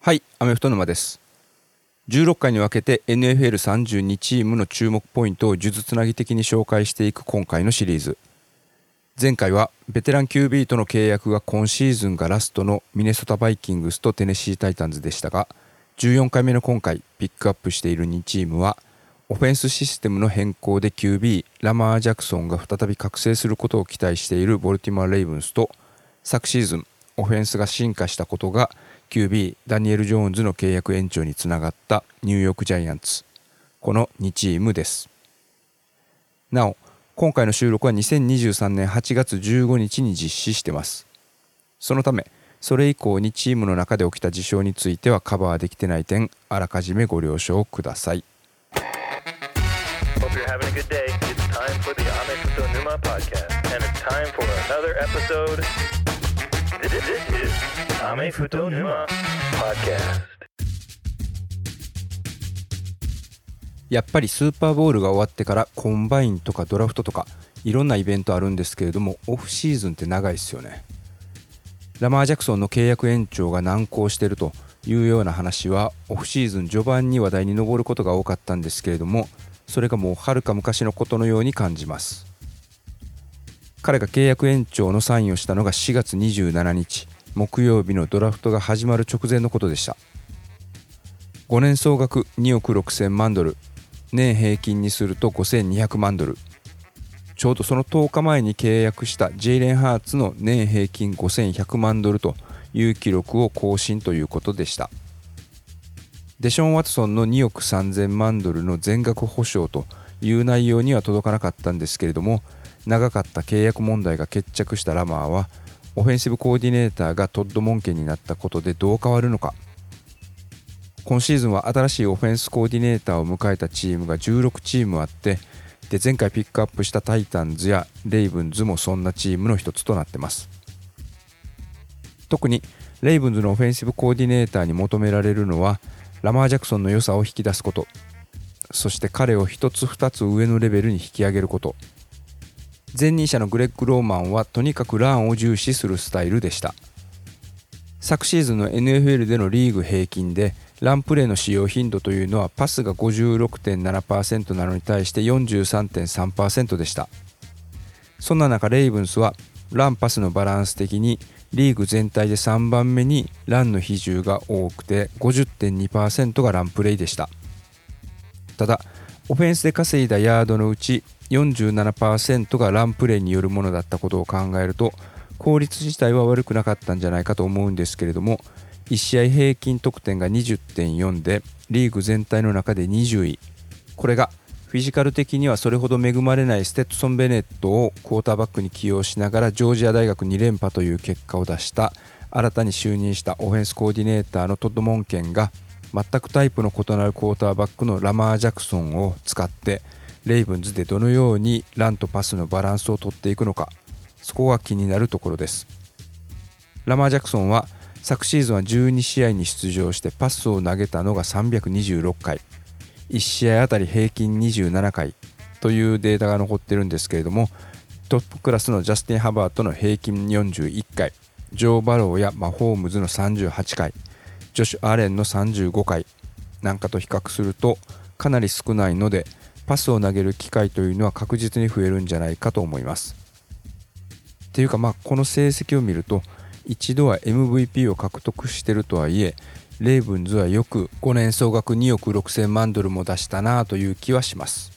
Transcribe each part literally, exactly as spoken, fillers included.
はい、アメフト沼です。じゅうろっかいに分けて エヌエフエルさんじゅうに チームの注目ポイントを数珠つなぎ的に紹介していく今回のシリーズ。前回はベテラン キュービー との契約が今シーズンがラストのミネソタバイキングスとテネシータイタンズでしたが、じゅうよんかいめの今回ピックアップしているにチームは、オフェンスシステムの変更で キュービー ラマー・ジャクソンが再び覚醒することを期待しているボルティモア・レイブンスと、昨シーズンオフェンスが進化したことが キュービー ダニエル・ジョーンズの契約延長につながったニューヨーク・ジャイアンツ、このにチームです。なお、今回の収録はにせんにじゅうさんねんはちがつじゅうごにちに実施しています。そのため、それ以降にチームの中で起きた事象についてはカバーできてない点、あらかじめご了承ください。やっぱりスーパーボウルが終わってからコンバインとかドラフトとかいろんなイベントあるんですけれども、オフシーズンって長いですよね。ラマー・ジャクソンの契約延長が難航しているというような話はオフシーズン序盤に話題に上ることが多かったんですけれども、それがもうはるか昔のことのように感じます。彼が契約延長のサインをしたのがしがつにじゅうしちにち木曜日のドラフトが始まる直前のことでした。ごねん総額におくろくせんまんドル、年平均にするとごせんにひゃくまんドル、ちょうどそのとおかまえに契約したジェイレン・ハーツの年平均ごせんひゃくまんドルという記録を更新ということでした。デション・ワトソンのにおくさんぜんまんドルの全額保証という内容には届かなかったんですけれども、長かった契約問題が決着したラマーは、オフェンシブコーディネーターがトッド・モンケンになったことでどう変わるのか。今シーズンは新しいオフェンスコーディネーターを迎えたチームがじゅうろくチームあって、で前回ピックアップしたタイタンズやレイブンズもそんなチームの一つとなってます。特にレイブンズのオフェンシブコーディネーターに求められるのは、ラマー・ジャクソンの良さを引き出すこと、そして彼を一つ二つ上のレベルに引き上げること。前任者のグレッグ・ローマンはとにかくランを重視するスタイルでした。昨シーズンの エヌエフエル でのリーグ平均でランプレーの使用頻度というのはパスが ごじゅうろくてんななパーセント なのに対して よんじゅうさんてんさんパーセント でした。そんな中、レイブンスはランパスのバランス的にリーグ全体でさんばんめにランの比重が多くて ごじゅってんにパーセント がランプレーでした。ただ、オフェンスで稼いだヤードのうち よんじゅうななパーセント がランプレーによるものだったことを考えると、効率自体は悪くなかったんじゃないかと思うんですけれども、いち試合平均得点が にじゅってんよん でリーグ全体の中でにじゅうい、これがフィジカル的にはそれほど恵まれないステッソン・ベネットをクォーターバックに起用しながらジョージア大学にれんぱという結果を出した、新たに就任したオフェンスコーディネーターのトッド・モンケンが全くタイプの異なるクォーターバックのラマー・ジャクソンを使ってレイブンズでどのようにランとパスのバランスを取っていくのか、そこが気になるところです。ラマー・ジャクソンは昨シーズンはじゅうにしあいに出場してパスを投げたのがさんびゃくにじゅうろっかい、いち試合あたり平均にじゅうななかいというデータが残ってるんですけれども、トップクラスのジャスティン・ハバートの平均よんじゅういっかい、ジョー・バローやマホームズのさんじゅうはっかい、ジョシュ・アレンのさんじゅうごかいなんかと比較するとかなり少ないので、パスを投げる機会というのは確実に増えるんじゃないかと思います。っていうか、まあこの成績を見ると一度は エムブイピー を獲得してるとはいえ、レイブンズはよくごねん総額におくろくせんまんドルも出したなという気はします。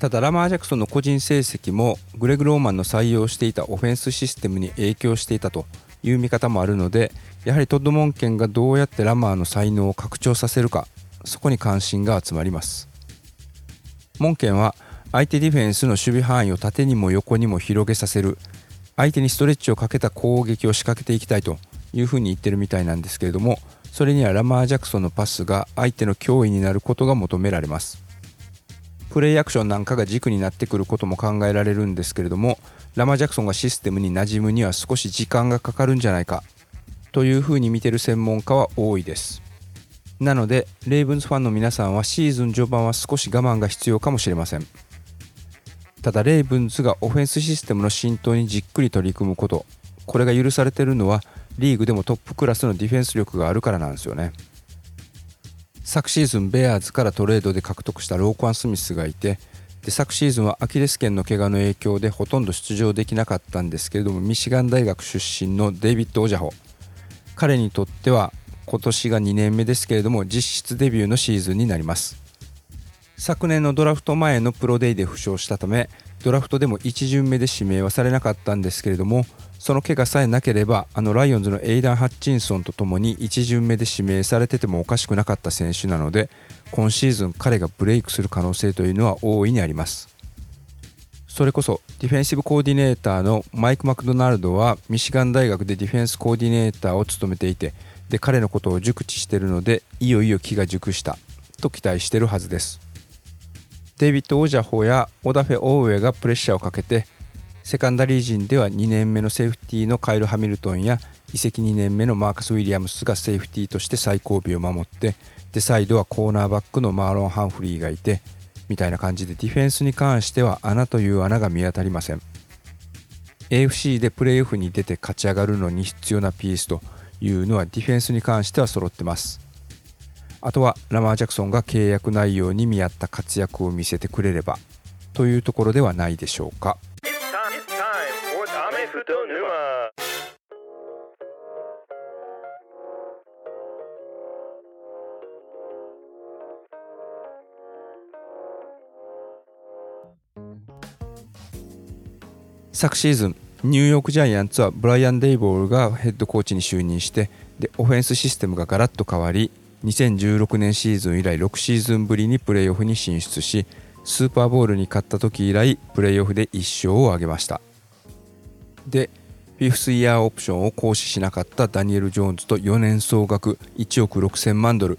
ただ、ラマー・ジャクソンの個人成績もグレグ・ローマンの採用していたオフェンスシステムに影響していたという見方もあるので、やはりトッド・モンケンがどうやってラマーの才能を拡張させるか、そこに関心が集まります。モンケンは相手ディフェンスの守備範囲を縦にも横にも広げさせる、相手にストレッチをかけた攻撃を仕掛けていきたいというふうに言ってるみたいなんですけれども、それにはラマー・ジャクソンのパスが相手の脅威になることが求められます。プレイアクションなんかが軸になってくることも考えられるんですけれども、ラマー・ジャクソンがシステムに馴染むには少し時間がかかるんじゃないかというふうに見てる専門家は多いです。なのでレイブンズファンの皆さんはシーズン序盤は少し我慢が必要かもしれません。ただ、レイブンズがオフェンスシステムの浸透にじっくり取り組むこと、これが許されているのはリーグでもトップクラスのディフェンス力があるからなんですよね。昨シーズンベアーズからトレードで獲得したローコアン・スミスがいて、で昨シーズンはアキレス腱の怪我の影響でほとんど出場できなかったんですけれども、ミシガン大学出身のデイビッド・オジャホ、彼にとっては今年がにねんめですけれども、実質デビューのシーズンになります。昨年のドラフト前のプロデイで負傷したため、ドラフトでもいち巡目で指名はされなかったんですけれども、その怪我さえなければあのライオンズのエイダン・ハッチンソンとともにいち巡目で指名されててもおかしくなかった選手なので、今シーズン彼がブレイクする可能性というのは大いにあります。それこそディフェンシブコーディネーターのマイク・マクドナルドはミシガン大学でディフェンスコーディネーターを務めていて、で彼のことを熟知しているので、いよいよ気が熟したと期待しているはずです。デイビッド・オジャホやオダフェ・オウエがプレッシャーをかけて、セカンダリー陣ではにねんめのセーフティーのカイル・ハミルトンや移籍にねんめのマーカス・ウィリアムスがセーフティーとして最後尾を守って、でサイドはコーナーバックのマーロン・ハンフリーがいてみたいな感じで、ディフェンスに関しては穴という穴が見当たりません。 エーエフシー でプレーオフに出て勝ち上がるのに必要なピースというのはディフェンスに関しては揃ってます。あとはラマー・ジャクソンが契約内容に見合った活躍を見せてくれればというところではないでしょうか。昨シーズンニューヨークジャイアンツはブライアン・デイボールがヘッドコーチに就任して、でオフェンスシステムがガラッと変わり、にせんじゅうろくねんシーズン以来ろくシーズンぶりにプレーオフに進出し、スーパーボウルに勝った時以来プレーオフでいっ勝を挙げました。でフィフスイヤーオプションを行使しなかったダニエル・ジョーンズとよねん総額いちおくろくせんまんドル、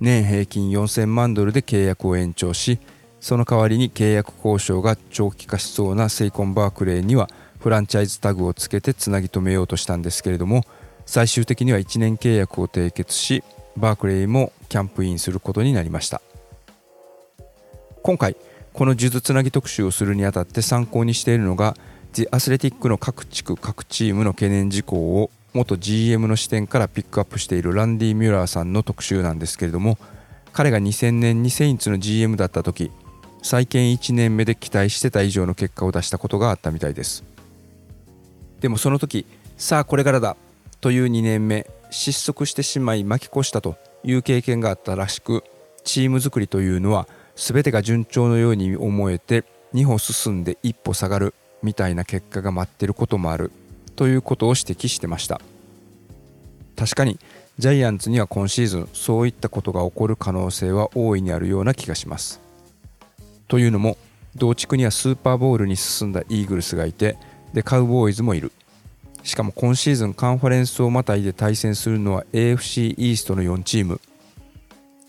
年平均よんせんまんドルで契約を延長し、その代わりに契約交渉が長期化しそうなセイコン・バークレーにはフランチャイズタグをつけてつなぎ止めようとしたんですけれども、最終的にはいちねん契約を締結し、バークレイもキャンプインすることになりました。今回この数珠つなぎ特集をするにあたって参考にしているのが The Athletic の各地区各チームの懸念事項を元 ジーエム の視点からピックアップしているランディ・ミュラーさんの特集なんですけれども、彼がにせんねんにセインツの ジーエム だった時、再建いちねんめで期待してた以上の結果を出したことがあったみたいです。でもその時、さあこれからだというにねんめ、失速してしまい巻き越したという経験があったらしく、チーム作りというのは全てが順調のように思えてにほ進んでいっぽ下がるみたいな結果が待ってることもあるということを指摘してました。確かにジャイアンツには今シーズンそういったことが起こる可能性は大いにあるような気がします。というのも同地区にはスーパーボウルに進んだイーグルスがいて、でカウボーイズもいる。しかも今シーズンカンファレンスをまたいで対戦するのは エーエフシー イーストのよんチーム。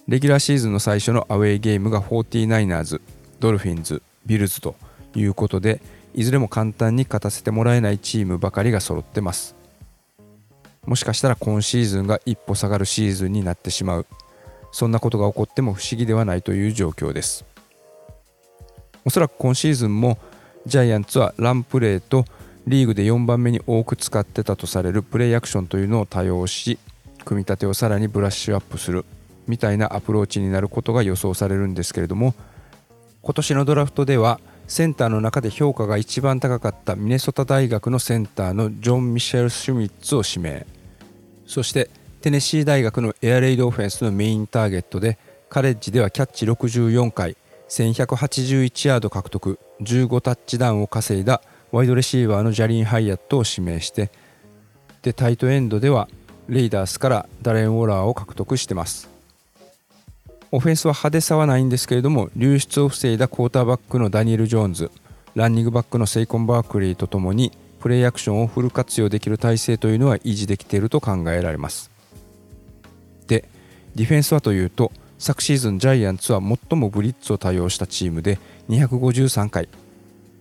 レギュラーシーズンの最初のアウェーゲームが フォーティーナイナーズ、ドルフィンズ、ビルズということで、いずれも簡単に勝たせてもらえないチームばかりが揃ってます。もしかしたら今シーズンが一歩下がるシーズンになってしまう、そんなことが起こっても不思議ではないという状況です。おそらく今シーズンもジャイアンツはランプレーとリーグでよんばんめに多く使ってたとされるプレイアクションというのを多用し、組み立てをさらにブラッシュアップするみたいなアプローチになることが予想されるんですけれども、今年のドラフトではセンターの中で評価が一番高かったミネソタ大学のセンターのジョン・ミシェル・シュミッツを指名、そしてテネシー大学のエアレイドオフェンスのメインターゲットで、カレッジではキャッチろくじゅうよんかい、せんひゃくはちじゅういちヤード獲得、じゅうごタッチダウンを稼いだワイドレシーバーのジャリン・ハイアットを指名して、でタイトエンドではレイダースからダレン・ウォラーを獲得してます。オフェンスは派手さはないんですけれども、流出を防いだクォーターバックのダニエル・ジョーンズ、ランニングバックのセイコン・バークリーとともにプレイアクションをフル活用できる体制というのは維持できていると考えられます。でディフェンスはというと、昨シーズンジャイアンツは最もブリッツを多用したチームでにひゃくごじゅうさんかい、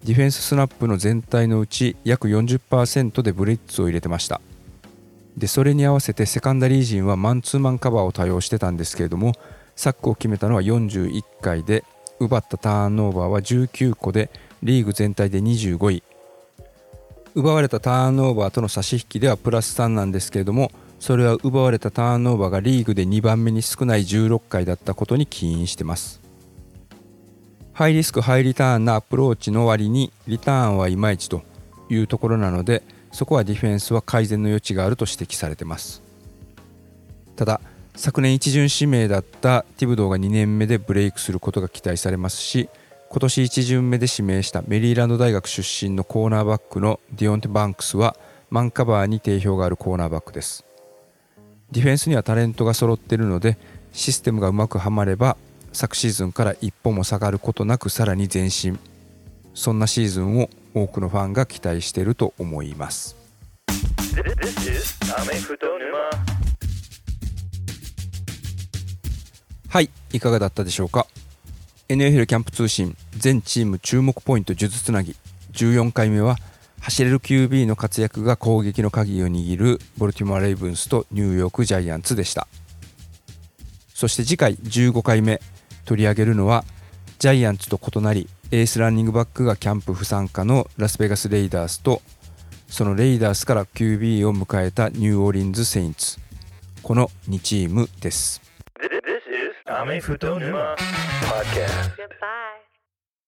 ディフェンススナップの全体のうち約 よんじゅっパーセント でブリッツを入れてました。でそれに合わせてセカンダリー陣はマンツーマンカバーを多用してたんですけれども、サックを決めたのはよんじゅういっかいで、奪ったターンオーバーはじゅうきゅうこでリーグ全体でにじゅうごい、奪われたターンオーバーとの差し引きではプラスさんなんですけれども、それは奪われたターンオーバーがリーグでにばんめに少ないじゅうろっかいだったことに起因してます。ハイリスクハイリターンなアプローチの割にリターンはいまいちというところなので、そこはディフェンスは改善の余地があると指摘されてます。ただ昨年一巡指名だったティブドーがにねんめでブレイクすることが期待されますし、今年一巡目で指名したメリーランド大学出身のコーナーバックのディオンテ・バンクスはマンカバーに定評があるコーナーバックです。ディフェンスにはタレントが揃っているので、システムがうまくはまれば昨シーズンから一歩も下がることなくさらに前進、そんなシーズンを多くのファンが期待していると思います。はい、いかがだったでしょうか。 エヌエフエル キャンプ通信全チーム注目ポイント数珠つなぎじゅうよんかいめは、走れる キュービー の活躍が攻撃の鍵を握るボルティモア・レイブンスとニューヨーク・ジャイアンツでした。そして次回じゅうごかいめ取り上げるのは、ジャイアンツと異なりエースランニングバックがキャンプ不参加のラスベガス・レイダースと、そのレイダースから キュービー を迎えたニューオーリンズ・セインツ、このにチームです。This is アメフト沼 Podcast.